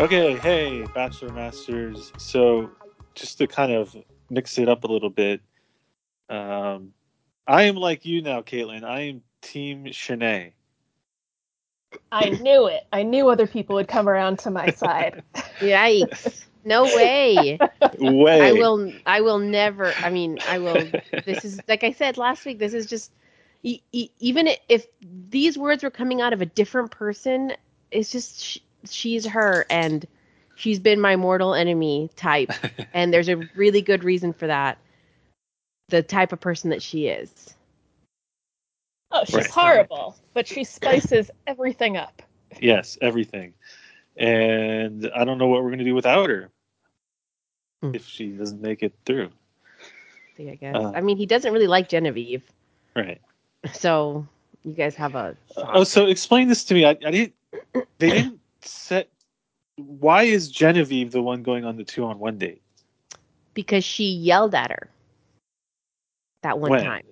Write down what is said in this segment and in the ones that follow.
Okay, hey, Bachelor Masters. So, just to kind of mix it up a little bit, I am like you now, Caitlin. I am Team Shanae. I knew it. I knew other people would come around to my side. Yikes. No way. Way. I will never. I mean, I will. This is, like I said last week, this is just, even if these words were coming out of a different person, it's just she's her, and she's been my mortal enemy type. And there's a really good reason for that. The type of person that she is. Oh, she's horrible, but she spices everything up. Yes, everything. And I don't know what we're going to do without her if she doesn't make it through. See, I guess. I mean, he doesn't really like Genevieve. Right. So you guys have a... So explain this to me. They didn't set... Why is Genevieve the one going on the 2-on-1 date? Because she yelled at her that one time.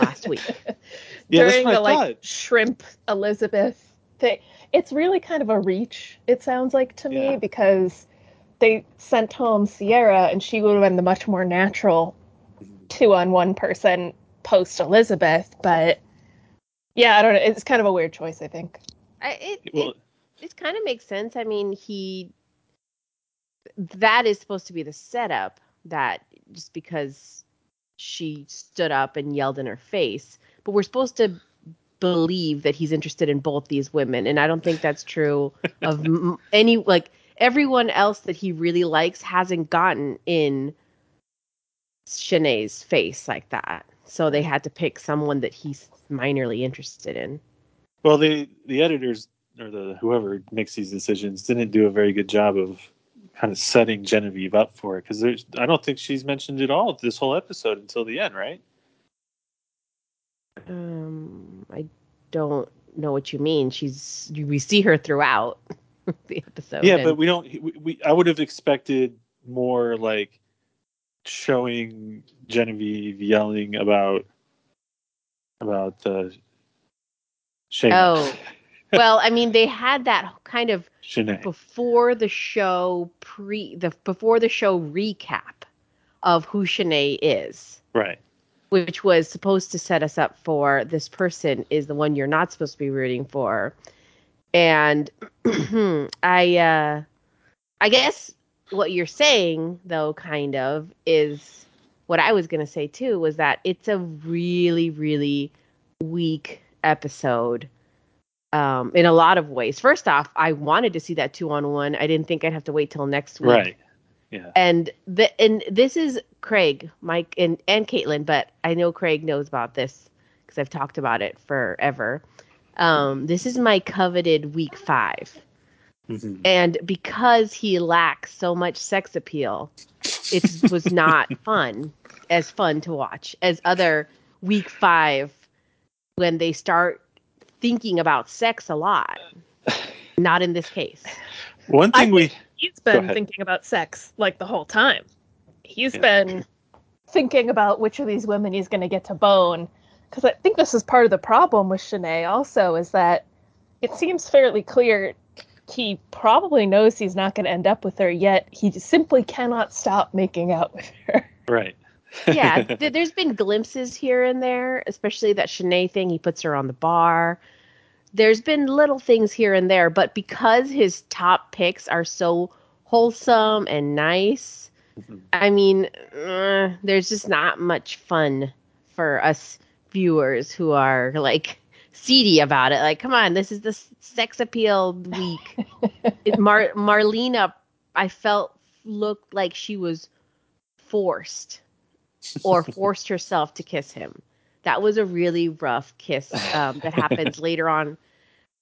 Last week. Yeah, during the shrimp Elizabeth thing. It's really kind of a reach, it sounds like to me, because they sent home Sierra and she would have been the much more natural 2-on-1 person post Elizabeth. But yeah, I don't know. It's kind of a weird choice, I think. It kind of makes sense. I mean, that is supposed to be the setup, that just because she stood up and yelled in her face, but we're supposed to believe that he's interested in both these women. And I don't think that's true of any, like, everyone else that he really likes hasn't gotten in Shanae's face like that. So they had to pick someone that he's minorly interested in. Well, the editors, or the whoever makes these decisions, didn't do a very good job of kind of setting Genevieve up for it, because I don't think she's mentioned at all this whole episode until the end, right? I don't know what you mean. We see her throughout the episode. Yeah, but we don't. I would have expected more, like showing Genevieve yelling about Shane. Oh. Well, I mean, they had that kind of Shanae before the show before the show recap of who Shanae is. Right. Which was supposed to set us up for this person is the one you're not supposed to be rooting for. And I guess what you're saying, though, kind of, is what I was going to say, too, was that it's a really, really weak episode. In a lot of ways. First off, I wanted to see that 2-on-1. I didn't think I'd have to wait till next week. Right. Yeah. And this is Craig, Mike, and Caitlin, but I know Craig knows about this because I've talked about it forever. This is my coveted week 5. Mm-hmm. And because he lacks so much sex appeal, it was not fun to watch as other week 5 when they start thinking about sex a lot. Not in this case. One thing he's been thinking about sex like the whole time. He's been thinking about which of these women he's going to get to bone, because I think this is part of the problem with Shanae also, is that it seems fairly clear he probably knows he's not going to end up with her, yet he simply cannot stop making out with her. Right. Yeah, there's been glimpses here and there, especially that Shanae thing. He puts her on the bar. There's been little things here and there, but because his top picks are so wholesome and nice, I mean, there's just not much fun for us viewers who are, like, seedy about it. Like, come on, this is the sex appeal week. Marlena, I felt, looked like she was forced herself to kiss him. That was a really rough kiss that happens later on.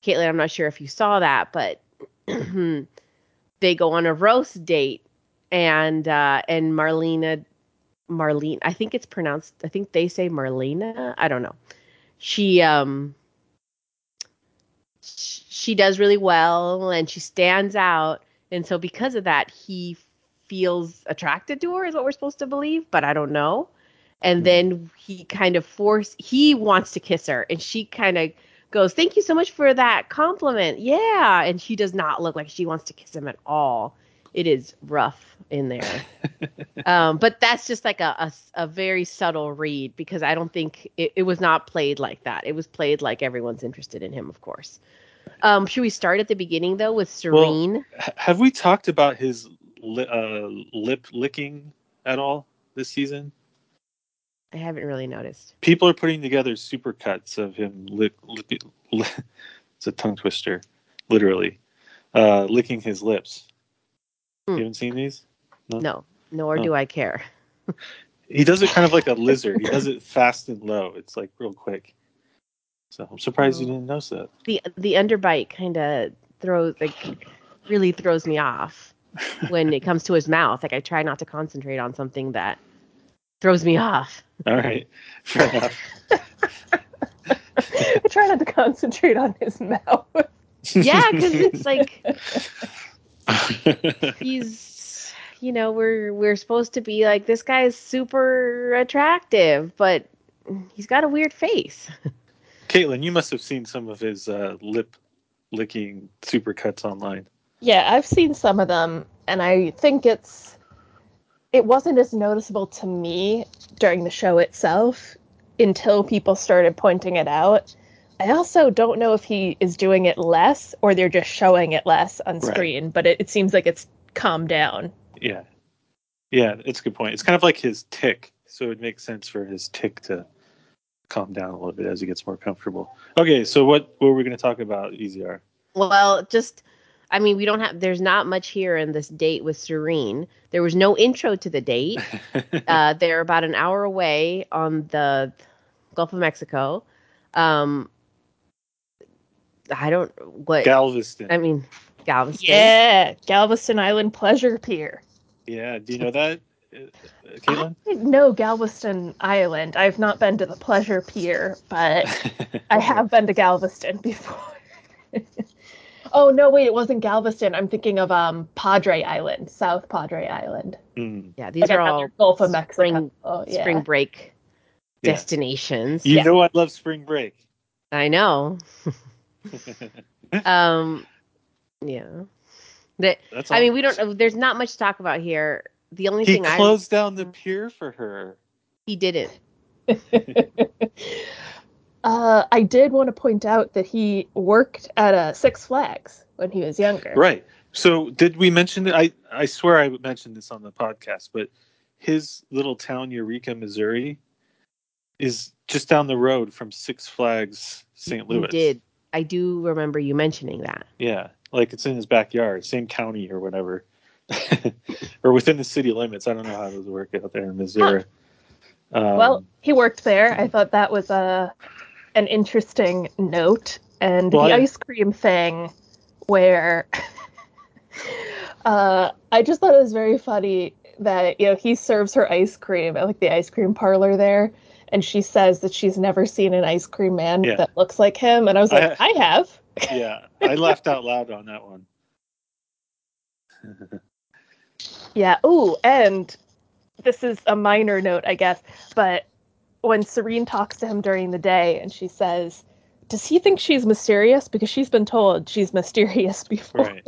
Caitlin, I'm not sure if you saw that, but they go on a roast date, and Marlena, I think it's pronounced, I think they say Marlena, I don't know. She does really well and she stands out, and so because of that, he feels attracted to her, is what we're supposed to believe, but I don't know. And then he wants to kiss her, and she kind of goes, thank you so much for that compliment. Yeah. And she does not look like she wants to kiss him at all. It is rough in there. But that's just like a very subtle read, because I don't think it was not played like that. It was played like everyone's interested in him, of course. Should we start at the beginning, though, with Serene? Well, have we talked about his lip licking at all this season? I haven't really noticed. People are putting together supercuts of him it's a tongue twister, literally, licking his lips. You haven't seen these? No. Nor do I care. He does it kind of like a lizard. He does it fast and low. It's like real quick. So I'm surprised you didn't notice that. The underbite kind of really throws me off when it comes to his mouth. Like, I try not to concentrate on something that throws me off. All right. Fair enough. I try not to concentrate on his mouth. Yeah, because it's like... he's, you know, we're supposed to be like, this guy is super attractive, but he's got a weird face. Caitlin, you must have seen some of his lip licking supercuts online. Yeah, I've seen some of them, and I think it wasn't as noticeable to me during the show itself until people started pointing it out. I also don't know if he is doing it less or they're just showing it less on screen, but it seems like it's calmed down. Yeah. Yeah, it's a good point. It's kind of like his tick, so it makes sense for his tick to calm down a little bit as he gets more comfortable. Okay, so what were we going to talk about, EZR? Well, we don't have... There's not much here in this date with Serene. There was no intro to the date. They're about an hour away on the Gulf of Mexico. Galveston. Yeah, Galveston Island Pleasure Pier. Yeah, do you know that, Caitlin? I didn't know Galveston Island. I've not been to the Pleasure Pier, but I have been to Galveston before. Oh, no, wait, it wasn't Galveston. I'm thinking of Padre Island, South Padre Island. Mm. Yeah, these are all Gulf of Mexico. Spring break destinations. You know I love spring break. I know. We don't... There's not much to talk about here. The only thing he closed down the pier for her. He didn't. I did want to point out that he worked at a Six Flags when he was younger. Right. So did we mention that? I swear I mentioned this on the podcast, but his little town, Eureka, Missouri, is just down the road from Six Flags, St. Louis. I do remember you mentioning that. Yeah, like it's in his backyard, same county or whatever. Or within the city limits. I don't know how those work out there in Missouri. Huh. Well, he worked there. I thought that was an interesting note. And the ice cream thing where I just thought it was very funny that, you know, he serves her ice cream at like the ice cream parlor there. And she says that she's never seen an ice cream man that looks like him. And I was like, I have. Yeah, I laughed out loud on that one. Yeah. Ooh, and this is a minor note, I guess. But when Serene talks to him during the day and she says, does he think she's mysterious? Because she's been told she's mysterious before. Right.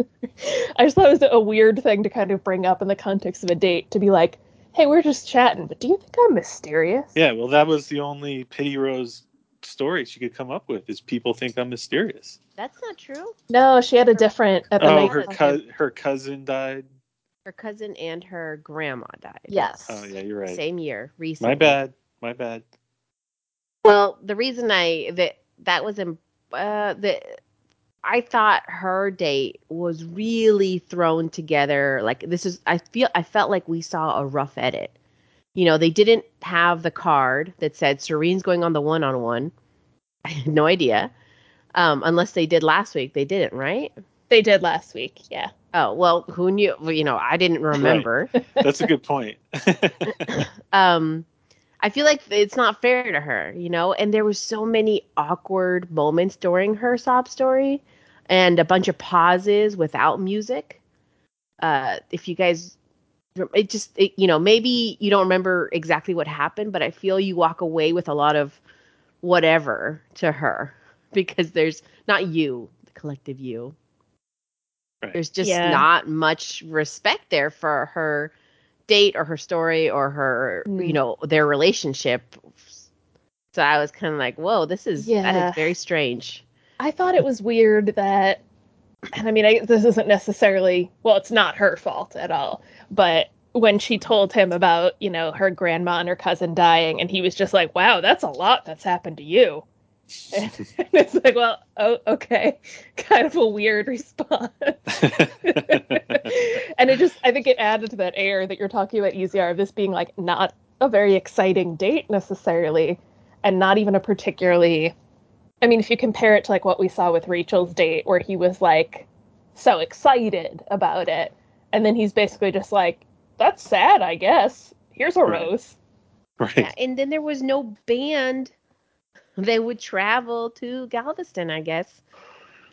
I just thought it was a weird thing to kind of bring up in the context of a date, to be like, hey, we're just chatting, but do you think I'm mysterious? Yeah, well, that was the only Pity Rose story she could come up with, is people think I'm mysterious. That's not true. No, she had a different... her cousin died. Her cousin and her grandma died. Yes. Oh, yeah, you're right. Same year, recently. My bad. Well, the reason I thought her date was really thrown together. Like, I felt like we saw a rough edit. You know, they didn't have the card that said Serene's going on the one-on-one. I had no idea. Unless they did last week. They didn't, right? They did last week. Yeah. Oh, well, who knew? Well, you know, I didn't remember. Right. That's a good point. I feel like it's not fair to her, you know, and there were so many awkward moments during her sob story. And a bunch of pauses without music. If you guys, you know, maybe you don't remember exactly what happened, but I feel you walk away with a lot of whatever to her. because there's not you, the collective you. Right. There's just not much respect there for her date or her story or her, you know, their relationship. So I was kind of like, whoa, this is, that is very strange. I thought it was weird that, and I mean, this isn't necessarily, well, it's not her fault at all, but when she told him about, you know, her grandma and her cousin dying, and he was just like, wow, that's a lot that's happened to you. And it's like, well, oh, okay, kind of a weird response. And it just, I think it added to that air that you're talking about, EZR, of this being like not a very exciting date necessarily, and not even a particularly, I mean, if you compare it to like what we saw with Rachel's date, where he was like so excited about it, and then he's basically just like, that's sad, I guess. Here's a rose. Right. Yeah, and then there was no band. They would travel to Galveston, I guess.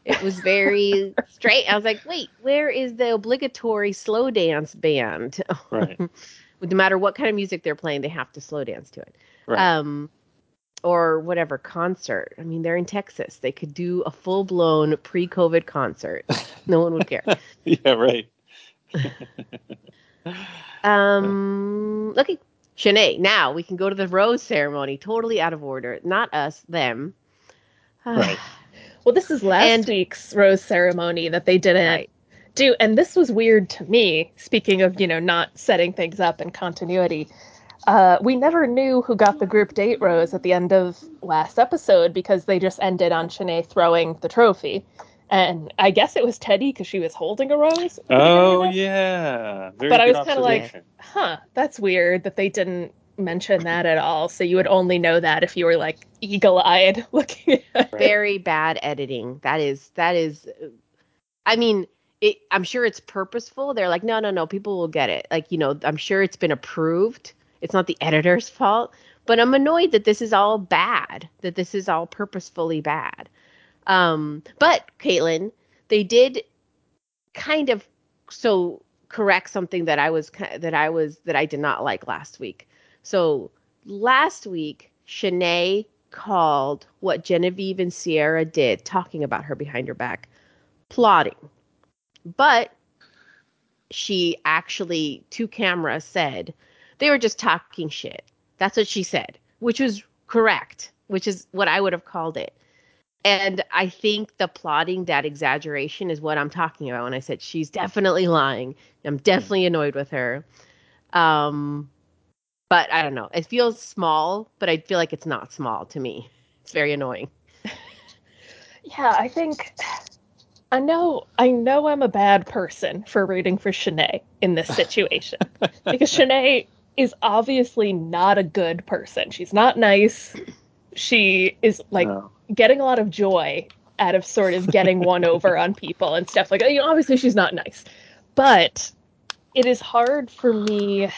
It was very straight. I was like, wait, where is the obligatory slow dance band? Right. No matter what kind of music they're playing, they have to slow dance to it. Right. Or whatever concert. I mean, they're in Texas. They could do a full-blown pre-COVID concert. No one would care. Yeah, right. Look at Shanae. Now we can go to the rose ceremony. Totally out of order. Not us, them. Right. Well, this is last week's rose ceremony that they didn't do. And this was weird to me, speaking of, you know, not setting things up in continuity. We never knew who got the group date rose at the end of last episode because they just ended on Shanae throwing the trophy. And I guess it was Teddy because she was holding a rose. Oh, yeah. But I was kind of like, huh, that's weird that they didn't mention that at all. So you would only know that if you were like eagle-eyed looking at it. Very bad editing. That is, I mean, I'm sure it's purposeful. They're like, no, people will get it. Like, you know, I'm sure it's been approved. It's not the editor's fault. But I'm annoyed that this is all bad, that this is all purposefully bad. But Caitlin, they did kind of correct something that I did not like last week. So last week, Shanae called what Genevieve and Sierra did, talking about her behind her back, plotting. But she actually, to camera, said they were just talking shit. That's what she said, which was correct, which is what I would have called it. And I think the plotting, that exaggeration is what I'm talking about when I said she's definitely lying. I'm definitely annoyed with her. But I don't know. It feels small, but I feel like it's not small to me. It's very annoying. Yeah, I think I know I'm a bad person for rooting for Shanae in this situation. Because Shanae is obviously not a good person. She's not nice. She is like getting a lot of joy out of sort of getting one over on people and stuff like that. You know, obviously she's not nice, but it is hard for me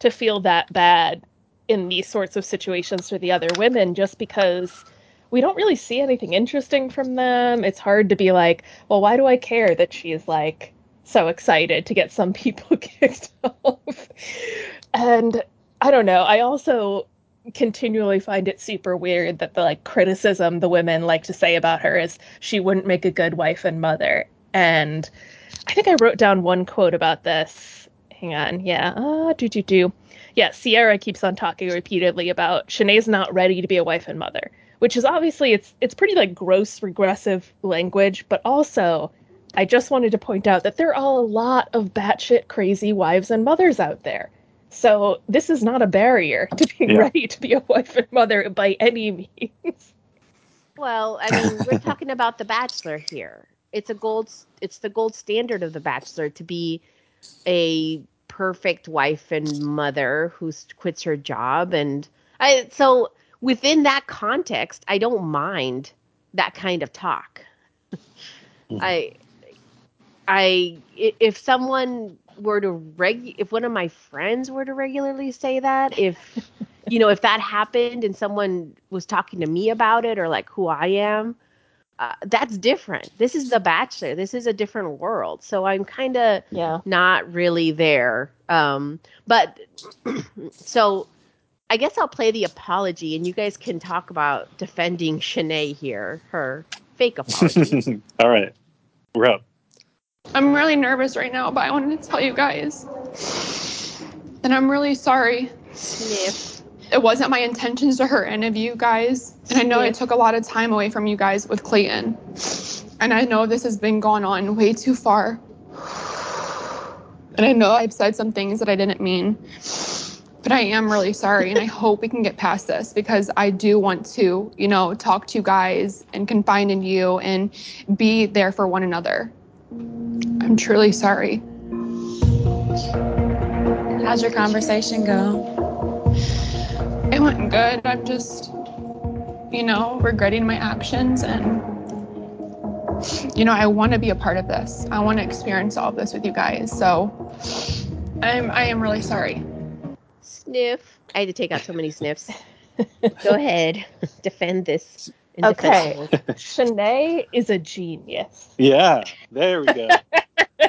to feel that bad in these sorts of situations for the other women, just because we don't really see anything interesting from them. It's hard to be like, well, why do I care that she's like so excited to get some people kicked off? And I don't know. I also continually find it super weird that the like criticism the women like to say about her is she wouldn't make a good wife and mother. And I think I wrote down one quote about this. Hang on. Yeah. Yeah. Sierra keeps on talking repeatedly about Shanae's not ready to be a wife and mother, which is obviously it's pretty like gross, regressive language. But also I just wanted to point out that there are a lot of batshit crazy wives and mothers out there. So this is not a barrier to being ready to be a wife and mother by any means. Well, I mean, we're talking about The Bachelor here. It's the gold standard of The Bachelor to be a perfect wife and mother who quits her job. And so within that context, I don't mind that kind of talk. If someone were to if one of my friends were to regularly say that, if you know, if that happened and someone was talking to me about it or like who I am, that's different. This is The Bachelor. This is a different world. So I'm kind of not really there. But so I guess I'll play the apology, and you guys can talk about defending Shanae here, her fake apology. All right. We're up. I'm really nervous right now, but I wanted to tell you guys that I'm really sorry. Sniff. It wasn't my intentions to hurt any of you guys, and I know I took a lot of time away from you guys with Clayton, and I know this has been going on way too far, and I know I've said some things that I didn't mean. But I am really sorry, and I hope we can get past this, because I do want to, you know, talk to you guys and confide in you and be there for one another. I'm truly sorry. How's your conversation go? It went good. I'm just, you know, regretting my actions, and, you know, I want to be a part of this. I want to experience all of this with you guys, so I am really sorry. Sniff. I had to take out so many sniffs. Go ahead. Defend this. Okay. Shanae is a genius. Yeah. There we go.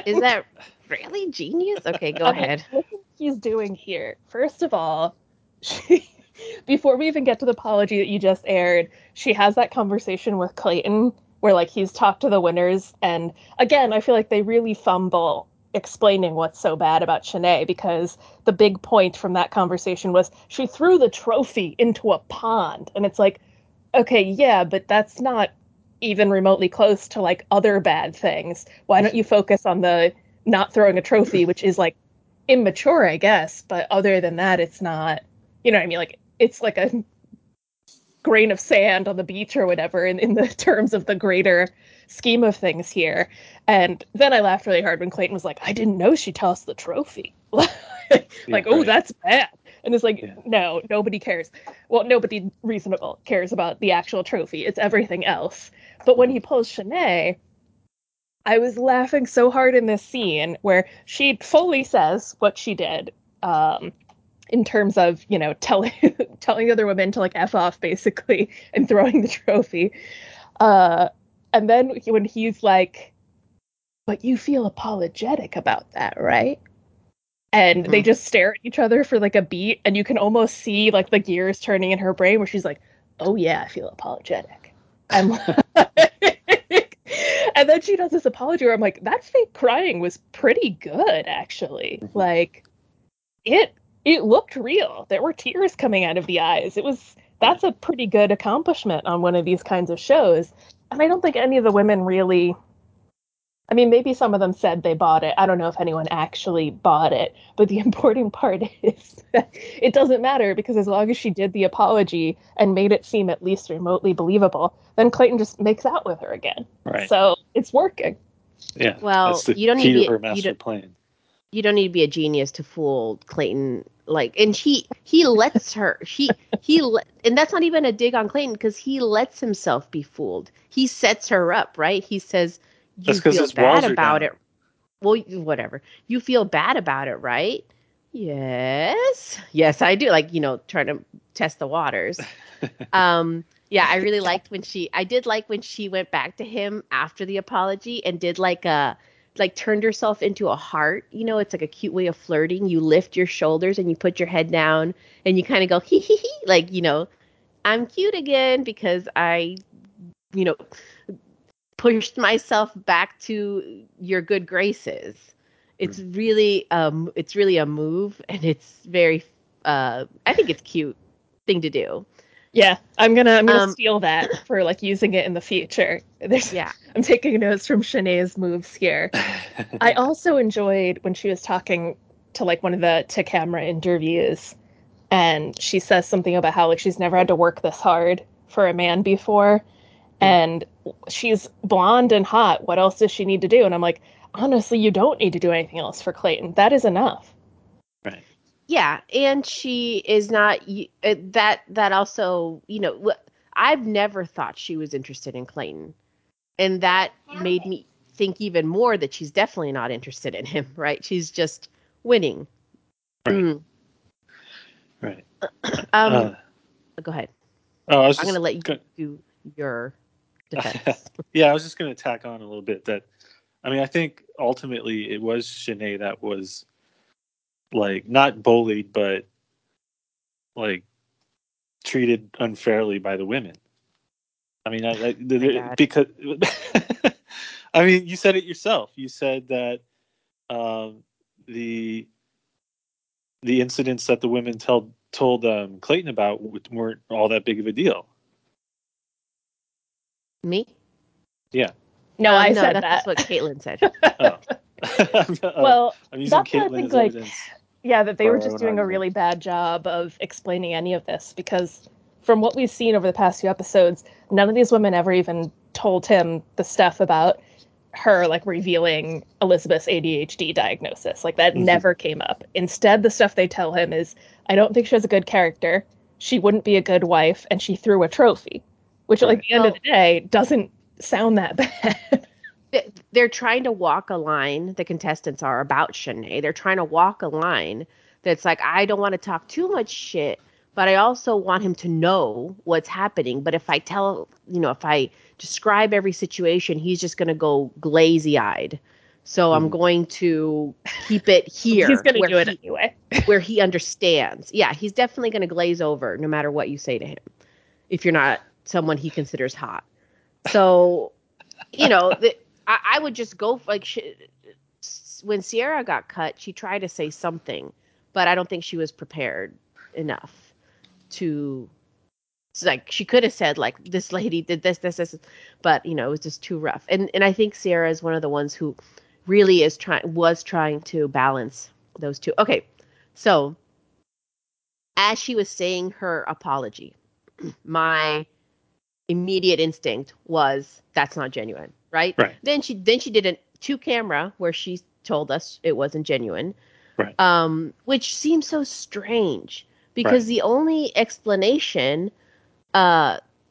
Is that really genius? Okay, go ahead. What he's doing here. First of all, before we even get to the apology that you just aired, she has that conversation with Clayton where, like, he's talked to the winners. And again, I feel like they really fumble explaining what's so bad about Shanae, because the big point from that conversation was she threw the trophy into a pond, and it's like, okay, yeah, but that's not even remotely close to, like, other bad things. Why don't you focus on the not throwing a trophy, which is, like, immature, I guess, but other than that, it's not, you know what I mean, like, it's like a grain of sand on the beach or whatever in the terms of the greater scheme of things here. And then I laughed really hard when Clayton was like, I didn't know she tossed the trophy. Like, oh, that's bad. And it's like, no, nobody cares. Well, nobody reasonable cares about the actual trophy. It's everything else. But when he pulls Shanae, I was laughing so hard in this scene where she fully says what she did in terms of, you know, telling other women to, like, F off, basically, and throwing the trophy. And then when he's like, but you feel apologetic about that, right? And they just stare at each other for, like, a beat. And you can almost see, like, the gears turning in her brain where she's like, oh, yeah, I feel apologetic. I'm like... And then she does this apology where I'm like, that fake crying was pretty good, actually. Like, it looked real. There were tears coming out of the eyes. That's a pretty good accomplishment on one of these kinds of shows. And I don't think any of the women really, I mean, maybe some of them said they bought it. I don't know if anyone actually bought it. But the important part is that it doesn't matter, because as long as she did the apology and made it seem at least remotely believable, then Clayton just makes out with her again. Right. So it's working. Yeah. Well, you don't need to be a genius to fool Clayton. Like, and he lets her, and that's not even a dig on Clayton, because he lets himself be fooled. He sets her up, right? He says, you feel bad about it. Well, whatever. You feel bad about it, right? Yes. Yes, I do. Like, you know, trying to test the waters. Yeah, I really liked when she went back to him after the apology and did like turned herself into a heart. You know, it's like a cute way of flirting. You lift your shoulders and you put your head down and you kind of go, hee hee hee, like, you know, I'm cute again because I, you know, pushed myself back to your good graces. It's really a move, and it's very, I think it's cute thing to do. Yeah, I'm gonna steal that for, like, using it in the future. I'm taking notes from Shanae's moves here. I also enjoyed when she was talking to, like, one of the to-camera interviews, and she says something about how, like, she's never had to work this hard for a man before, and she's blonde and hot. What else does she need to do? And I'm like, honestly, you don't need to do anything else for Clayton. That is enough. Right. Yeah, and she is not that also, you know, I've never thought she was interested in Clayton. And that made me think even more that she's definitely not interested in him, right? She's just winning. Right. Right. Go ahead. I'm going to let you do your defense. Yeah, I was just going to tack on a little bit that, I mean, I think ultimately it was Shanae that was, like, not bullied, but like treated unfairly by the women. I mean, because I mean, you said it yourself. You said that the incidents that the women told Clayton about weren't all that big of a deal. Me? Yeah. No, said that's what Caitlin said. Well, I'm using Caitlin as evidence. Yeah, that they were just doing a really bad job of explaining any of this, because from what we've seen over the past few episodes, none of these women ever even told him the stuff about her, like, revealing Elizabeth's ADHD diagnosis. Like, that never came up. Instead, the stuff they tell him is, I don't think she has a good character, she wouldn't be a good wife, and she threw a trophy, which, right, like, at the end of the day, doesn't sound that bad. They're trying to walk a line, the contestants are, about Shanae. They're trying to walk a line that's like, I don't want to talk too much shit, but I also want him to know what's happening. But if I tell, you know, if I describe every situation, he's just going to go glazy-eyed. So I'm going to keep it here. He's going to do it anyway. Where he understands. Yeah, he's definitely going to glaze over no matter what you say to him, if you're not someone he considers hot. So, you know... I would just go, like, when Sierra got cut, she tried to say something, but I don't think she was prepared enough to, like, she could have said, like, this lady did this, but, you know, it was just too rough. And I think Sierra is one of the ones who really is trying to balance those two. Okay, so as she was saying her apology, my immediate instinct was, that's not genuine. Right. Then she did a two-camera where she told us it wasn't genuine, right? Which seems so strange, because the only explanation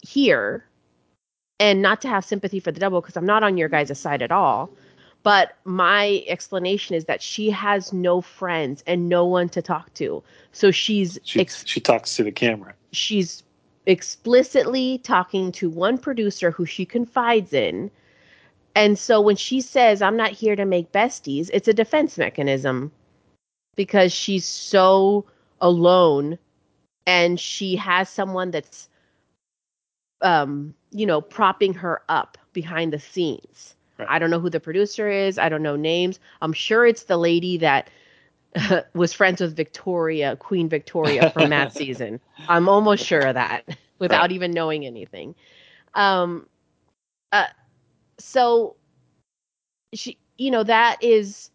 here, and not to have sympathy for the double, because I'm not on your guys' side at all, but my explanation is that she has no friends and no one to talk to, so she talks to the camera. She's explicitly talking to one producer who she confides in. And so when she says, I'm not here to make besties, it's a defense mechanism, because she's so alone, and she has someone that's, you know, propping her up behind the scenes. Right. I don't know who the producer is. I don't know names. I'm sure it's the lady that was friends with Queen Victoria from that season. I'm almost sure of that without even knowing anything. So she, you know, that is,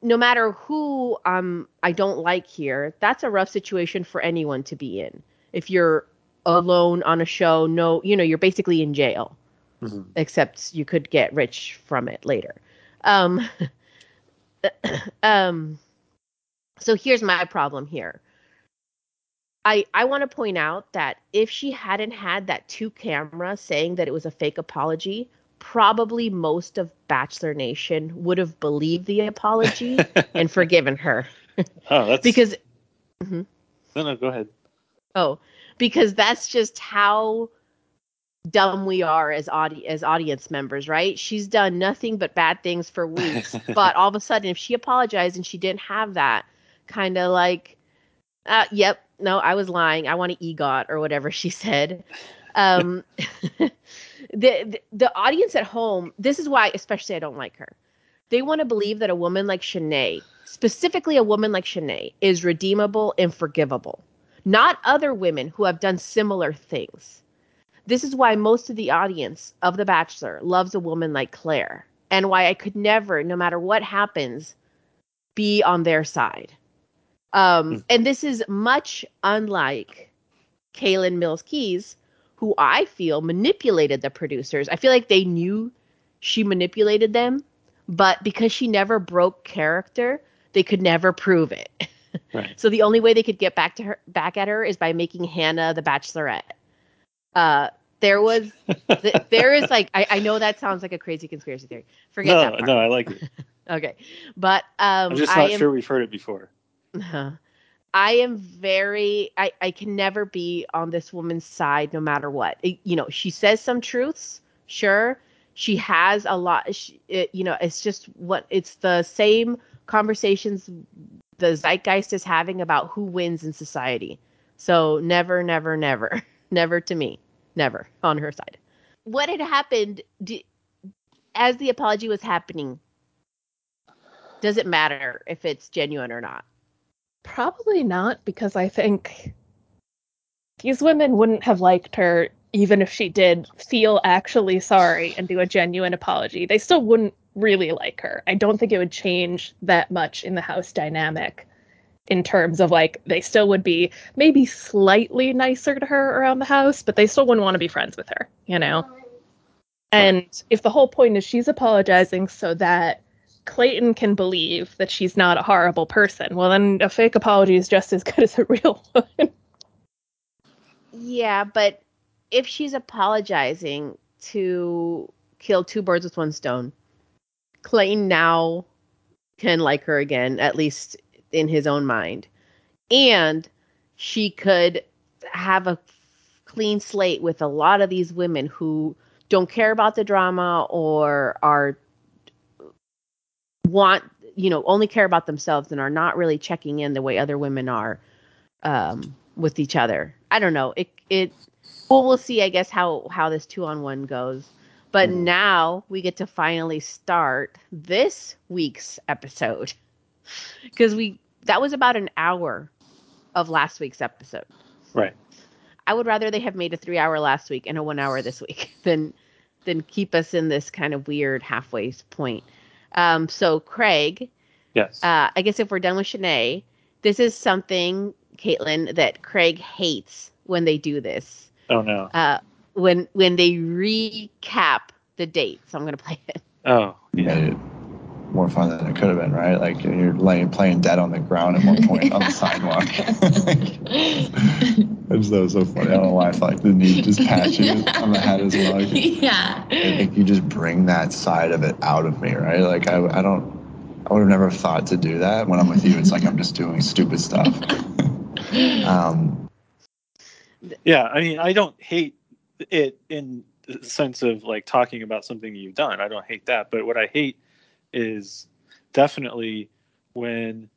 no matter who I don't like here, that's a rough situation for anyone to be in. If you're alone on a show, no, you know, you're basically in jail, except you could get rich from it later. So here's my problem here. I want to point out that if she hadn't had that two camera saying that it was a fake apology, probably most of Bachelor Nation would have believed the apology and forgiven her. Oh, that's... because... Mm-hmm. No, go ahead. Oh, because that's just how dumb we are as audience members, right? She's done nothing but bad things for weeks, but all of a sudden, if she apologized and she didn't have that, kind of like, yep, no, I was lying, I want to EGOT or whatever she said. The audience at home, this is why especially I don't like her. They want to believe that a woman like Shanae, specifically a woman like Shanae, is redeemable and forgivable. Not other women who have done similar things. This is why most of the audience of The Bachelor loves a woman like Claire, and why I could never, no matter what happens, be on their side. And this is much unlike Kaylin Mills Keys, who I feel manipulated the producers. I feel like they knew she manipulated them, but because she never broke character, they could never prove it. Right. So the only way they could get back at her is by making Hannah the Bachelorette. There is like, I know that sounds like a crazy conspiracy theory. Forget that part. No, I like it. Okay. But I'm just not sure we've heard it before. I am very, I can never be on this woman's side no matter what. You know, she says some truths, sure. She has a lot, you know, it's just it's the same conversations the zeitgeist is having about who wins in society. So never, never, never, never to me, never on her side. What had happened as the apology was happening? Does it matter if it's genuine or not? Probably not, because I think these women wouldn't have liked her even if she did feel actually sorry and do a genuine apology. They still wouldn't really like her. I don't think it would change that much in the house dynamic in terms of, like, they still would be maybe slightly nicer to her around the house, but they still wouldn't want to be friends with her, you know? And if the whole point is she's apologizing so that Clayton can believe that she's not a horrible person, well, then a fake apology is just as good as a real one. Yeah, but if she's apologizing to kill two birds with one stone, Clayton now can like her again, at least in his own mind. And she could have a clean slate with a lot of these women who don't care about the drama or are only care about themselves and are not really checking in the way other women are with each other. I don't know. We'll see, I guess, how this 2-on-1 goes. But now we get to finally start this week's episode, because that was about an hour of last week's episode. Right. I would rather they have made a 3-hour last week and a 1-hour this week than keep us in this kind of weird halfway point. So Craig, yes. I guess if we're done with Shanae, this is something, Caitlin, that Craig hates when they do this. Oh no. When they recap the date. So I'm going to play it. Oh yeah. More fun than it could have been, right? Like, you're laying playing dead on the ground at one point on the sidewalk. That was so funny. I don't know why I felt like the knee just pat you on the head as well. Yeah. Like, you just bring that side of it out of me, right? Like, I would have never thought to do that. When I'm with you, it's like I'm just doing stupid stuff. Yeah, I mean, I don't hate it in the sense of, like, talking about something you've done. I don't hate that. But what I hate is definitely when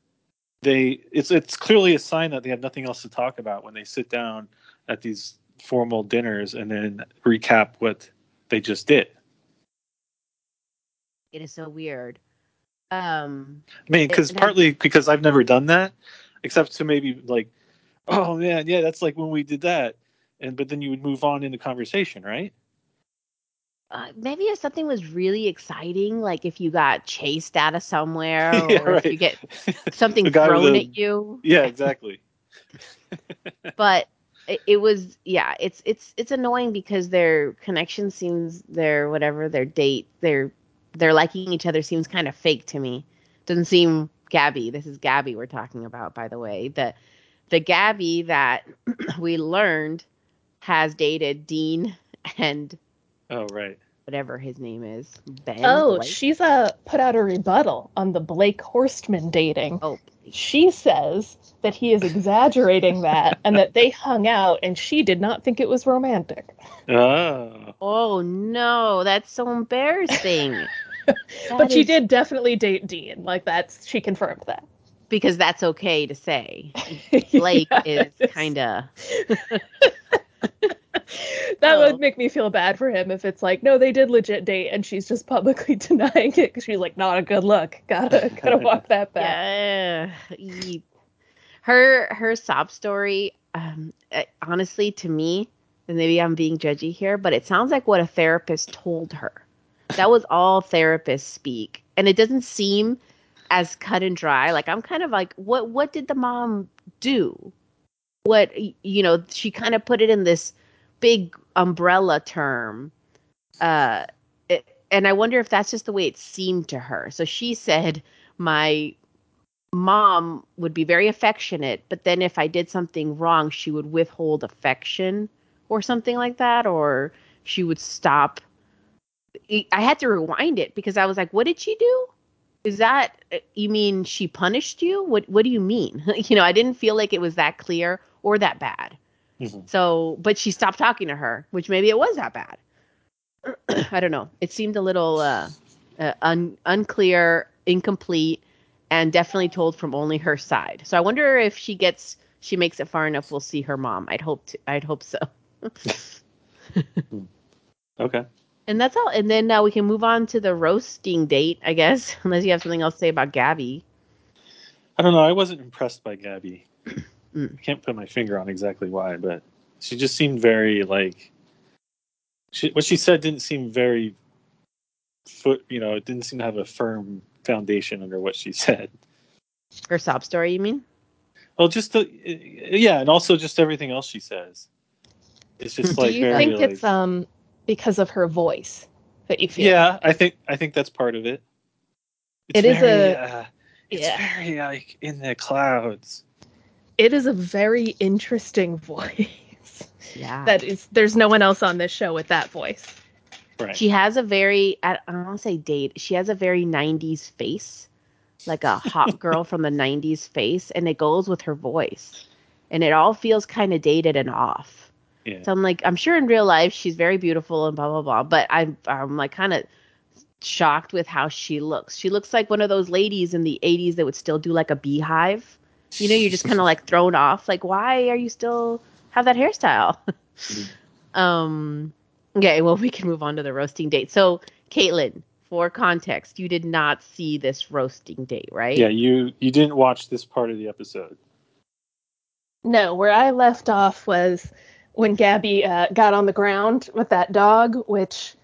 it's clearly a sign that they have nothing else to talk about when they sit down at these formal dinners and then recap what they just did. It is so weird. I mean, because partly because I've never done that, except to maybe like, oh man, yeah, that's like when we did that, but then you would move on in the conversation, right? Maybe if something was really exciting, like if you got chased out of somewhere, or yeah, right. If you get something thrown at you. Yeah, exactly. But it was, yeah, it's annoying because their connection seems, their date, their liking each other seems kind of fake to me. Doesn't seem Gabby. This is Gabby we're talking about, by the way. The Gabby that we learned has dated Dean and... Oh, right. Whatever his name is. Ben. Oh, Blake? She's put out a rebuttal on the Blake Horstman dating. Oh, please. She says that he is exaggerating that and that they hung out and she did not think it was romantic. Oh. Oh, no. That's so embarrassing. She did definitely date Dean. Like, she confirmed that. Because that's okay to say. Blake is kind of... That would make me feel bad for him if it's like, no, they did legit date and she's just publicly denying it because she's like, not a good look. Gotta walk that back. Yeah. Her sob story, honestly, to me, and maybe I'm being judgy here, but it sounds like what a therapist told her. That was all therapists speak. And it doesn't seem as cut and dry. Like, I'm kind of like, what did the mom do? What, you know, she kind of put it in this big umbrella term. And I wonder if that's just the way it seemed to her. So she said, my mom would be very affectionate, but then if I did something wrong, she would withhold affection or something like that, or she would stop. I had to rewind it because I was like, what did she do? Is that, you mean she punished you? What do you mean? You know, I didn't feel like it was that clear or that bad. Mm-hmm. So, but she stopped talking to her, which maybe it was that bad. I don't know. It seemed a little unclear, incomplete, and definitely told from only her side. So I wonder if she gets she makes it far enough, we'll see her mom. I'd hope so. Okay. And that's all. And then we can move on to the roasting date, I guess, unless you have something else to say about Gabby. I don't know. I wasn't impressed by Gabby. I can't put my finger on exactly why, but she just seemed very what she said didn't seem very it didn't seem to have a firm foundation under what she said. Her sob story, you mean? Well, just and also just everything else she says. It's just like. Do you think it's because of her voice that you feel? Yeah, I think that's part of it. It's very in the clouds. It is a very interesting voice. Yeah, there's no one else on this show with that voice. Right. She has a very, I don't want to say date. She has a very 90s face, like a hot girl from the 90s face, and it goes with her voice, and it all feels kind of dated and off. Yeah. So I'm like, I'm sure in real life she's very beautiful and blah blah blah, but I'm like kind of shocked with how she looks. She looks like one of those ladies in the 80s that would still do like a beehive. You know, you're just kind of like thrown off. Like, why are you still have that hairstyle? Mm-hmm. Okay, well, we can move on to the roasting date. So, Caitlin, for context, you did not see this roasting date, right? Yeah, you didn't watch this part of the episode. No, where I left off was when Gabby got on the ground with that dog, which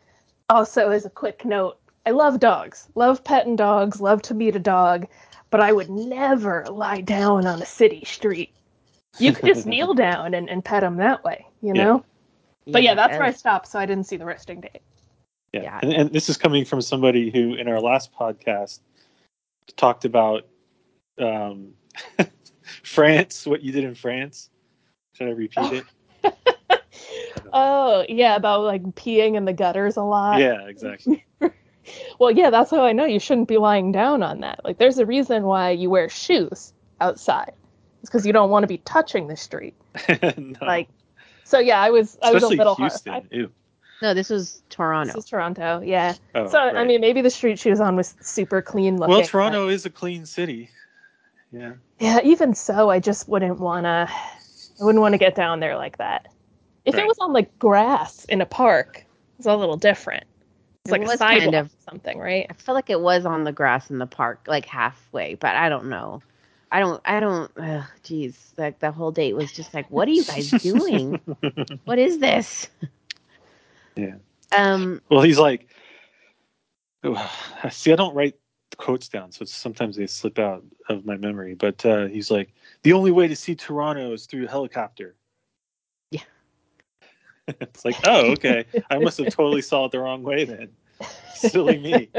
also is a quick note. I love dogs, love petting dogs, love to meet a dog, but I would never lie down on a city street. You could just kneel down and pet them that way, you know? Yeah. But yeah, that's where I stopped, so I didn't see the roasting date. Yeah. And this is coming from somebody who, in our last podcast, talked about France, what you did in France. Should I repeat it? Oh, yeah, about like peeing in the gutters a lot. Yeah, exactly. Well, yeah, that's how I know you shouldn't be lying down on that. Like, there's a reason why you wear shoes outside. It's because you don't want to be touching the street. No. Like. So yeah, I was a little horrified. No, this was Toronto. This is Toronto, yeah. Oh, so right. I mean, maybe the street she was on was super clean looking. Well, Toronto is a clean city. Yeah. Yeah, even so, I just wouldn't want to get down there like that. If it was on like grass in a park, it's a little different. It's like a sidewalk kind of, or something, right? I felt like it was on the grass in the park, like halfway, but I don't know. Like the whole date was just like, what are you guys doing? What is this? Yeah. Well, he's like, I don't write quotes down, so sometimes they slip out of my memory, but he's like, the only way to see Toronto is through a helicopter. Yeah. It's like, oh, okay. I must have totally saw it the wrong way then. Silly me.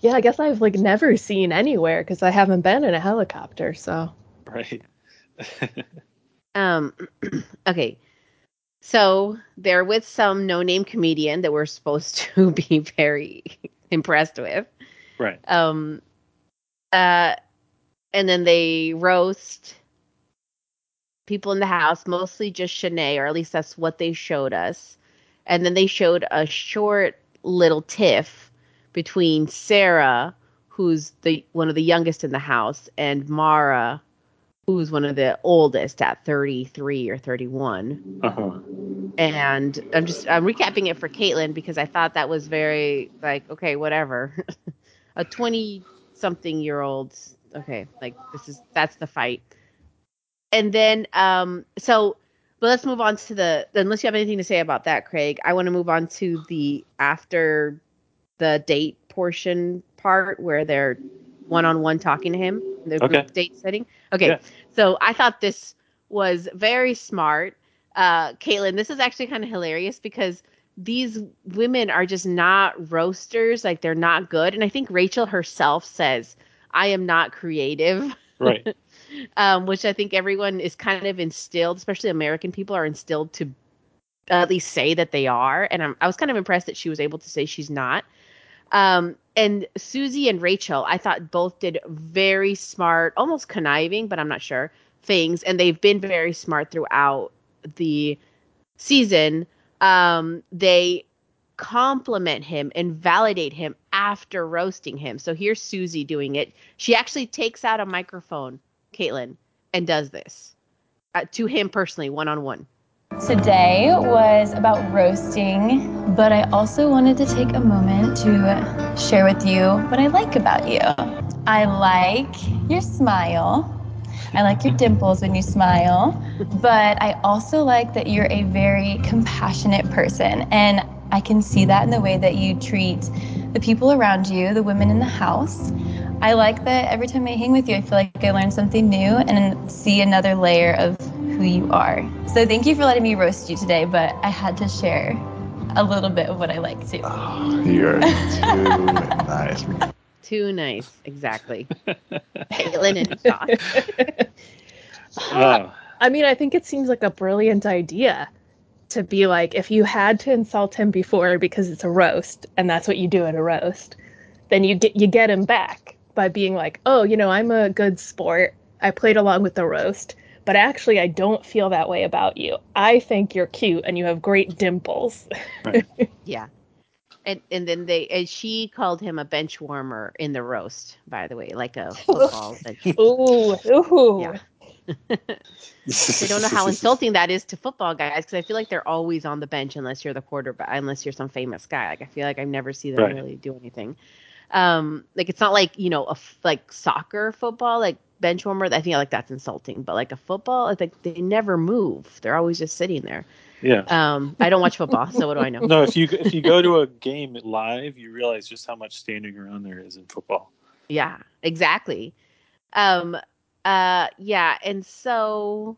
Yeah, I guess I've like never seen anywhere because I haven't been in a helicopter. So right. Okay. So they're with some no-name comedian that we're supposed to be very impressed with. Right. And then they roast people in the house, mostly just Shanae, or at least that's what they showed us. And then they showed a short little tiff between Sarah, who's one of the youngest in the house, and Mara, who's one of the oldest at 33 or 31. Uh-huh. And I'm recapping it for Caitlin because I thought that was very like, okay, whatever. A 20-something-year-old. Okay, like that's the fight. And then but let's move on to unless you have anything to say about that, Craig. I want to move on to the after the date portion part where they're one-on-one talking to him, their group date setting. Okay. Yeah. So I thought this was very smart. Caitlin, this is actually kind of hilarious because these women are just not roasters. Like, they're not good. And I think Rachel herself says, I am not creative. Right. Which I think everyone is kind of instilled, especially American people are instilled to at least say that they are. And I was kind of impressed that she was able to say she's not. And Susie and Rachel, I thought both did very smart, almost conniving, but I'm not sure, things. And they've been very smart throughout the season. They compliment him and validate him after roasting him. So here's Susie doing it. She actually takes out a microphone, Caitlin, and does this. to him personally, one-on-one? Today was about roasting, but I also wanted to take a moment to share with you what I like about you. I like your smile. I like your dimples when you smile, but I also like that you're a very compassionate person, and I can see that in the way that you treat the people around you, the women in the house. I like that every time I hang with you, I feel like I learn something new and see another layer of who you are. So thank you for letting me roast you today, but I had to share a little bit of what I like too. Oh, you're too nice. Too nice, exactly. Caitlin and Josh. I mean, I think it seems like a brilliant idea to be like, if you had to insult him before because it's a roast, and that's what you do at a roast, then you get him back by being like, oh, you know, I'm a good sport. I played along with the roast, but actually I don't feel that way about you. I think you're cute and you have great dimples. Right. Yeah. And then she called him a bench warmer in the roast, by the way, like a football bench. Ooh. Yeah. I don't know how insulting that is to football guys, because I feel like they're always on the bench unless you're the quarterback, unless you're some famous guy. Like I feel like I never see them really do anything. Like it's not like, you know, like soccer, football, like bench warmer. I think like that's insulting, but like a football, it's like they never move. They're always just sitting there. Yeah. I don't watch football, so what do I know? No, if you go to a game live, you realize just how much standing around there is in football. Yeah, exactly. So then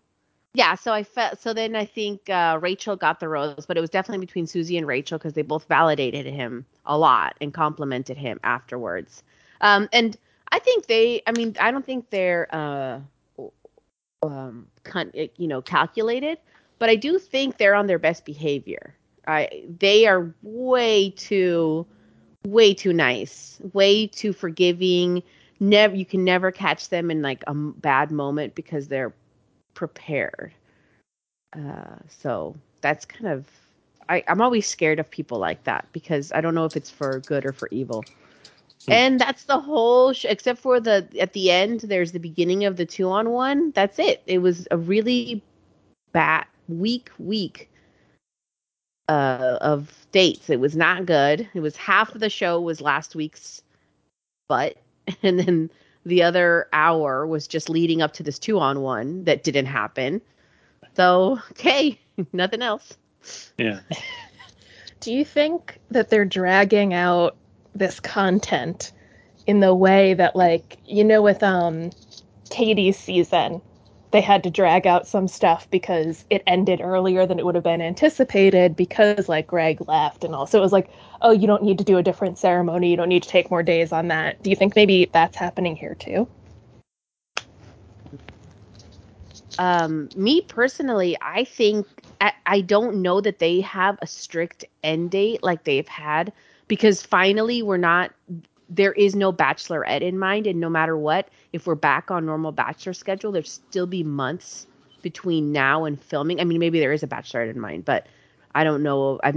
I think Rachel got the rose, but it was definitely between Susie and Rachel because they both validated him a lot and complimented him afterwards. And I think I don't think they're calculated. But I do think they're on their best behavior. They are way too nice, way too forgiving. You can never catch them in like a bad moment because they're prepared. So that's kind of, I'm always scared of people like that because I don't know if it's for good or for evil. And that's the whole, except for at the end, there's the beginning of the 2-on-1. That's it. It was a really bad week of dates. It was not good. It was half of the show was last week's butt, and then the other hour was just leading up to this 2-on-1 that didn't happen. So, okay, nothing else. Yeah. Do you think that they're dragging out this content in the way that, like, you know, with Katie's season, they had to drag out some stuff because it ended earlier than it would have been anticipated because, like, Greg left. And also it was like, oh, you don't need to do a different ceremony. You don't need to take more days on that. Do you think maybe that's happening here, too? Me personally, I think I don't know that they have a strict end date like they've had, because finally there is no bachelorette in mind, and no matter what, if we're back on normal bachelor schedule, there'd still be months between now and filming. I mean, maybe there is a bachelorette in mind, but I don't know. I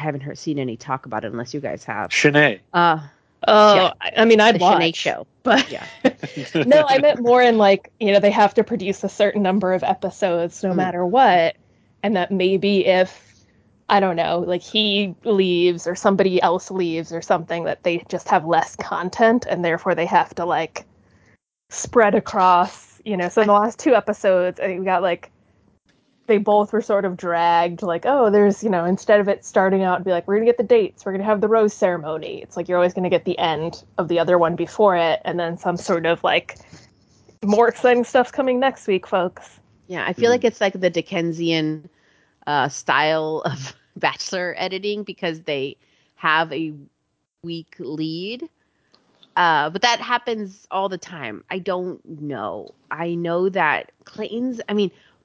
haven't seen any talk about it unless you guys have. Shanae. Yeah. I mean, I'd watch. Shanae show, but yeah. No, I meant more in like, you know, they have to produce a certain number of episodes no matter what, and that maybe if, I don't know, like he leaves or somebody else leaves or something, that they just have less content and therefore they have to like spread across, you know. So in the last two episodes, I think we got like, they both were sort of dragged, like, oh, there's, you know, instead of it starting out and be like, we're going to get the dates, we're going to have the rose ceremony. It's like, you're always going to get the end of the other one before it. And then some sort of like more exciting stuff's coming next week, folks. Yeah. I feel like it's like the Dickensian style of Bachelor editing because they have a weak lead, but that happens all the time. I don't know. I know that Clayton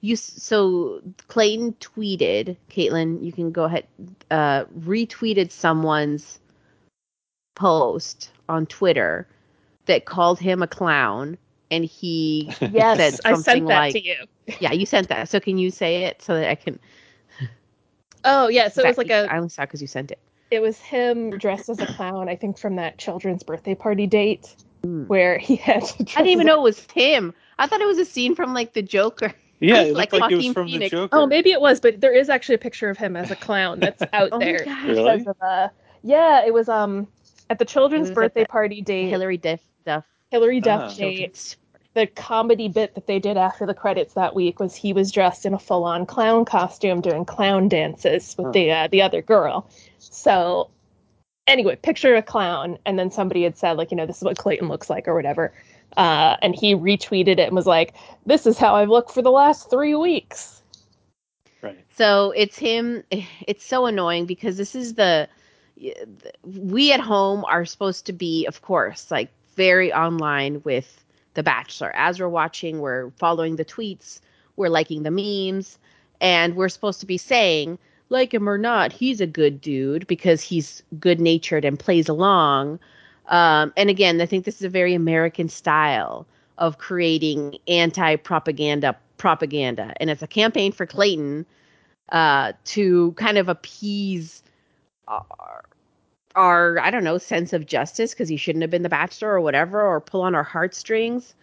tweeted, Caitlin, you can go ahead, retweeted someone's post on Twitter that called him a clown, and he said something. I sent that to you. Yeah, you sent that. So can you say it so that I can? Oh yeah, so it was like a. I only saw because you sent it. It was him dressed as a clown, I think, from that children's birthday party date where he had to dress. I didn't even know it was him. I thought it was a scene from like the Joker. Yeah, it looked like it was from Phoenix. The Joker. Oh, maybe it was, but there is actually a picture of him as a clown that's out there. Oh my gosh, really? Yeah, it was at the children's birthday party date. Hillary Duff date. The comedy bit that they did after the credits that week was he was dressed in a full-on clown costume doing clown dances with the other girl. So anyway, picture a clown, and then somebody had said, like, you know, this is what Clayton looks like or whatever. And he retweeted it and was like, this is how I've looked for the last 3 weeks. Right. So it's him. It's so annoying because this is we at home are supposed to be, of course, like very online with The Bachelor. As we're watching, we're following the tweets, we're liking the memes, and we're supposed to be saying, like him or not, he's a good dude because he's good-natured and plays along. And again, I think this is a very American style of creating anti-propaganda. And it's a campaign for Clayton to kind of appease our, I don't know, sense of justice because he shouldn't have been the Bachelor or whatever, or pull on our heartstrings.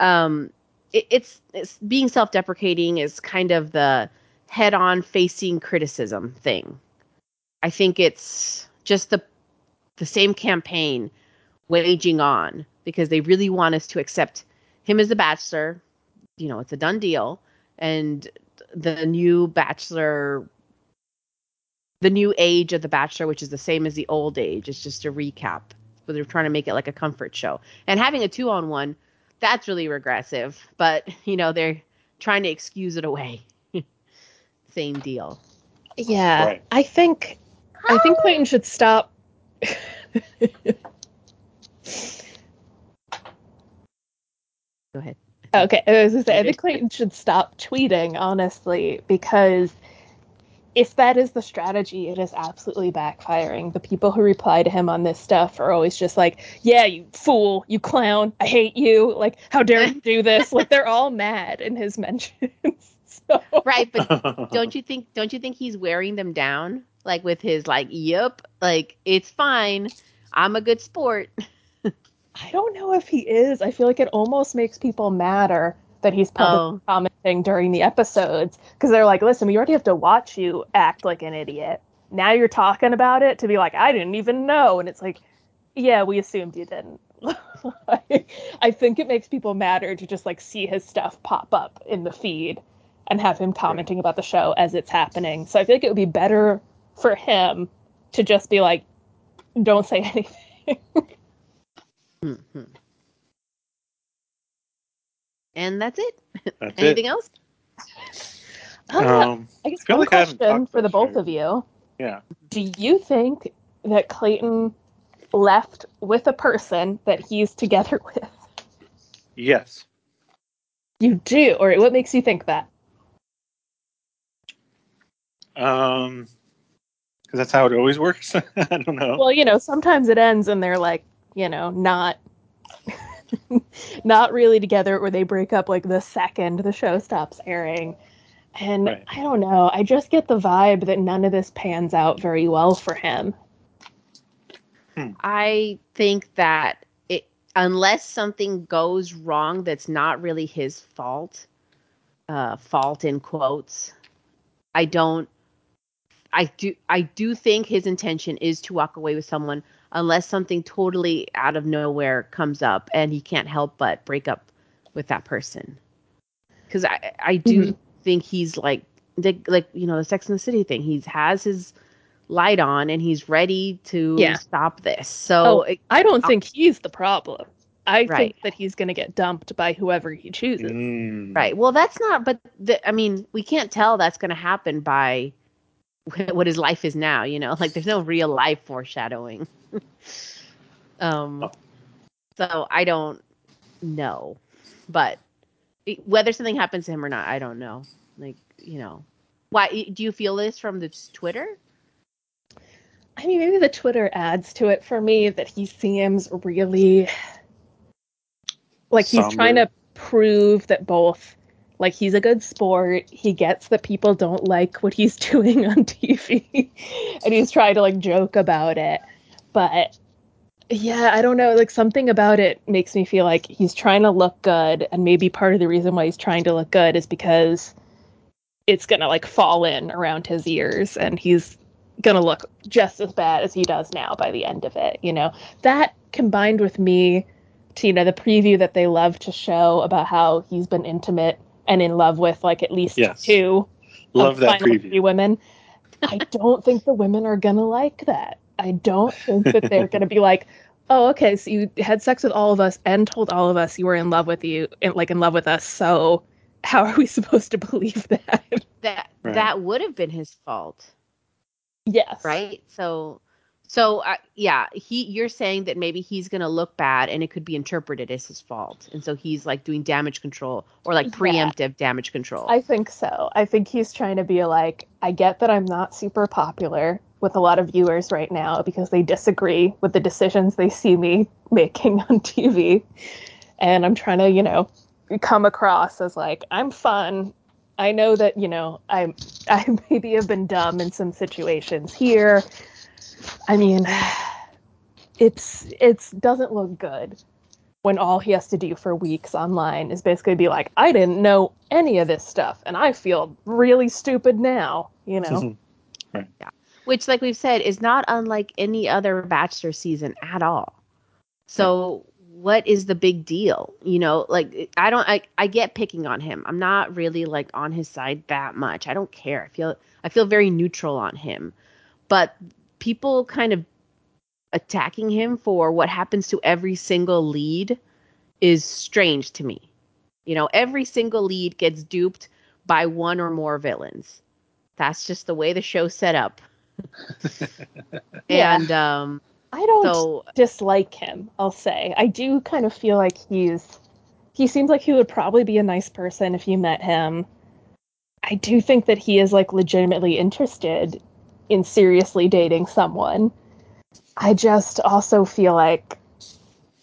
It's being self-deprecating is kind of the head-on facing criticism thing. I think it's just the same campaign waging on because they really want us to accept him as the Bachelor. You know, it's a done deal. And the new Bachelor, the new age of the Bachelor, which is the same as the old age. It's just a recap, but they're trying to make it like a comfort show. And having a 2-on-1, that's really regressive, but you know, they're trying to excuse it away. Same deal. Yeah. Right. I think Clayton should stop. Go ahead. Okay. I was going to say, I think Clayton should stop tweeting, honestly, because if that is the strategy, it is absolutely backfiring. The people who reply to him on this stuff are always just like, yeah, you fool, you clown, I hate you, like, how dare you do this? Like, they're all mad in his mentions. So. Right, but don't you think he's wearing them down? Like, with his, like, yep, like, it's fine, I'm a good sport. I don't know if he is. I feel like it almost makes people madder that he's publicly commenting during the episodes. Because they're like, listen, we already have to watch you act like an idiot. Now you're talking about it to be like, I didn't even know. And it's like, yeah, we assumed you didn't. I think it makes people madder to just, like, see his stuff pop up in the feed and have him commenting about the show as it's happening. So I feel like it would be better for him to just be like, don't say anything. Mm-hmm. And that's it. Anything else? I guess one question for the both of you. Yeah. Do you think that Clayton left with a person that he's together with? Yes. You do? Or what makes you think that? Because that's how it always works. I don't know. Well, you know, sometimes it ends and they're like, you know, not really together, or they break up like the second the show stops airing. And right. I don't know. I just get the vibe that none of this pans out very well for him. I think that unless something goes wrong that's not really his fault, fault in quotes, I do think his intention is to walk away with someone unless something totally out of nowhere comes up and he can't help but break up with that person. Because I do think he's like you know, the Sex and the City thing. He has his light on and he's ready to stop this. So I don't think he's the problem. I think that he's going to get dumped by whoever he chooses. Mm. Right. Well, that's not. But I mean, we can't tell that's going to happen by what his life is now, you know, like there's no real life foreshadowing. So I don't know, but whether something happens to him or not, I don't know. Like, you know, why do you feel this from the Twitter? I mean, maybe the Twitter adds to it for me that he seems really like he's trying to prove that both. Like, he's a good sport. He gets that people don't like what he's doing on TV. And he's trying to, like, joke about it. But Yeah, I don't know. Like, something about it makes me feel like he's trying to look good, and maybe part of the reason why he's trying to look good is because it's going to, like, fall in around his ears, and he's going to look just as bad as he does now by the end of it, you know? That combined with me to, you know, the preview that they love to show about how he's been intimate and in love with, like, at least two love that preview women. I don't think the women are going to like that. I don't think that they're going to be like, oh, okay, so you had sex with all of us and told all of us you were in love with you, like in love with us. So how are we supposed to believe that? That would have been his fault. Yes. Right. So, yeah, you're saying that maybe he's going to look bad and it could be interpreted as his fault. And so he's like doing damage control or like preemptive damage control. I think so. I think he's trying to be like, I get that I'm not super popular with a lot of viewers right now because they disagree with the decisions they see me making on TV. And I'm trying to, you know, come across as like, I'm fun. I know that, you know, I maybe have been dumb in some situations here. I mean, it's doesn't look good when all he has to do for weeks online is basically be like, I didn't know any of this stuff and I feel really stupid now, you know? Mm-hmm. Right. Yeah. Which, like we've said, is not unlike any other Bachelor season at all. So what is the big deal? You know, like, I get picking on him. I'm not really, like, on his side that much. I don't care. I feel very neutral on him. But people kind of attacking him for what happens to every single lead is strange to me. You know, every single lead gets duped by one or more villains. That's just the way the show's set up. And I don't dislike him, I'll say. I do kind of feel like he seems like he would probably be a nice person if you met him. I do think that he is, like, legitimately interested in seriously dating someone. I just also feel like,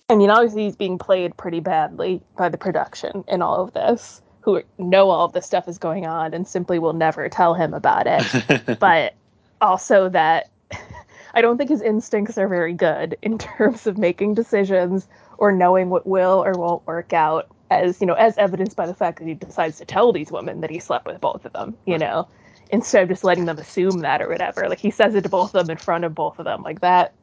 I mean, obviously he's being played pretty badly by the production in all of this, who know all of this stuff is going on and simply will never tell him about it. But also that I don't think his instincts are very good in terms of making decisions or knowing what will or won't work out, as, you know, as evidenced by the fact that he decides to tell these women that he slept with both of them, you know, instead of just letting them assume that or whatever. Like, he says it to both of them in front of both of them. Like, that's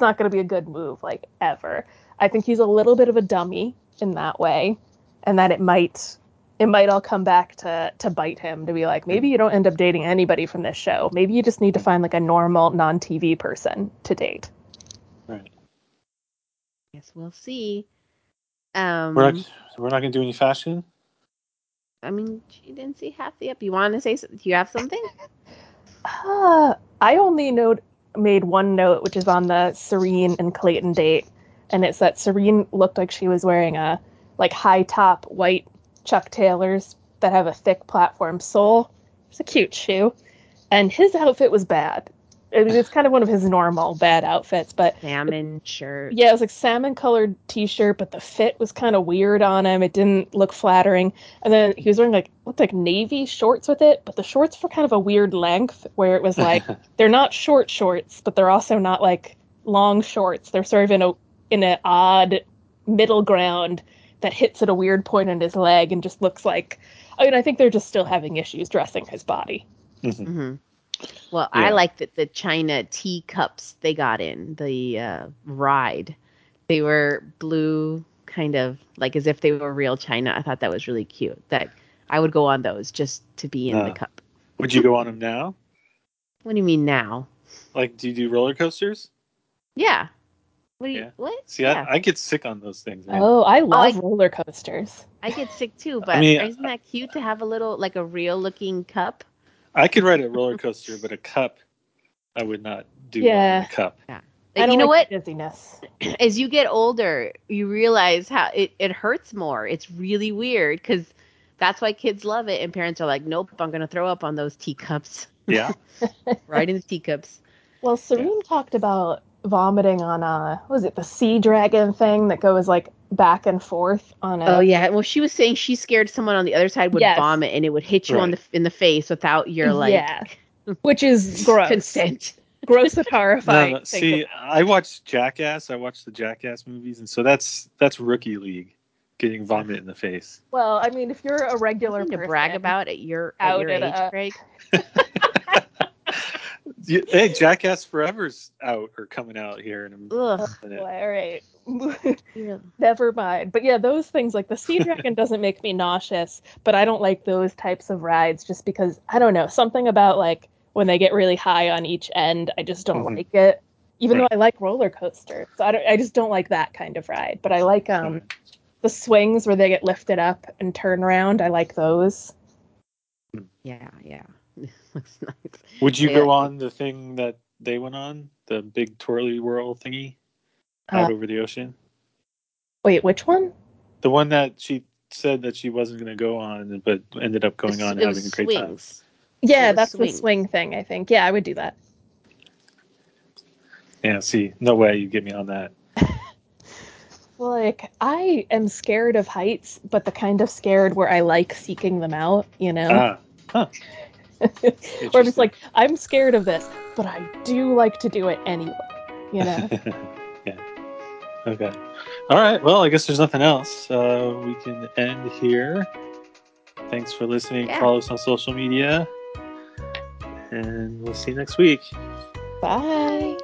not going to be a good move, like, ever. I think he's a little bit of a dummy in that way, and that it might all come back to bite him, to be like, maybe you don't end up dating anybody from this show. Maybe you just need to find, like, a normal non-TV person to date. Right. Yes, we'll see. We're not going to do any fashion? I mean, she didn't see half the episode. You want to say something? Do you have something? I only made one note, which is on the Serene and Clayton date. And it's that Serene looked like she was wearing a, like, high-top white Chuck Taylors that have a thick platform sole. It's a cute shoe. And his outfit was bad. I mean, it's kind of one of his normal bad outfits, but salmon shirt. Yeah, it was like salmon colored t-shirt, but the fit was kind of weird on him. It didn't look flattering. And then he was wearing looked like navy shorts with it, but the shorts were kind of a weird length where it was like, they're not short shorts, but they're also not like long shorts. They're sort of in an odd middle ground that hits at a weird point on his leg and just looks like, I mean, I think they're just still having issues dressing his body. Mm-hmm. Mm-hmm. Well, yeah. I like that the China tea cups they got in the ride. They were blue, kind of like as if they were real China. I thought that was really cute. That I would go on those just to be in the cup. Would you go on them now? What do you mean now? Like, do you do roller coasters? Yeah. What? See, yeah. I get sick on those things, man. Oh, I love roller coasters. I get sick too, but I mean, isn't that cute to have a little, like, a real looking cup? I could ride a roller coaster, but a cup, I would not do a cup. Yeah. Like, you know, like, what? Dizziness. As you get older, you realize how it hurts more. It's really weird because that's why kids love it, and parents are like, nope, I'm going to throw up on those teacups. Yeah. Right in the teacups. Well, Serene talked about vomiting on the sea dragon thing that goes, like, back and forth on it. Oh yeah, well, she was saying she scared someone on the other side would vomit and it would hit you in the face without your, like, which is gross consent. gross and horrifying. No, see, I watched the Jackass movies, and so that's rookie league, getting vomit in the face. Well, I mean, if you're a regular person to brag about at your age, Craig. Hey, Jackass Forever's out or coming out here. And ugh. Well, all right. Yeah. Never mind. But yeah, those things like the Sea Dragon doesn't make me nauseous, but I don't like those types of rides just because, I don't know, something about like when they get really high on each end, I just don't like it. Even though I like roller coasters. So I just don't like that kind of ride. But I like the swings where they get lifted up and turn around. I like those. Yeah, yeah. Nice. Would you go on the thing that they went on, the big twirly whirl thingy out over the ocean? Wait, which one? The one that she said that she wasn't going to go on, but ended up going on and having a great time. Yeah, that's the swing thing, I think. Yeah, I would do that. Yeah, see, no way you get me on that. Well, like, I am scared of heights, but the kind of scared where I like seeking them out, you know? Or just like, I'm scared of this, but I do like to do it anyway, you know? Yeah. Okay. All right. Well, I guess there's nothing else. We can end here. Thanks for listening. Yeah. Follow us on social media. And we'll see you next week. Bye.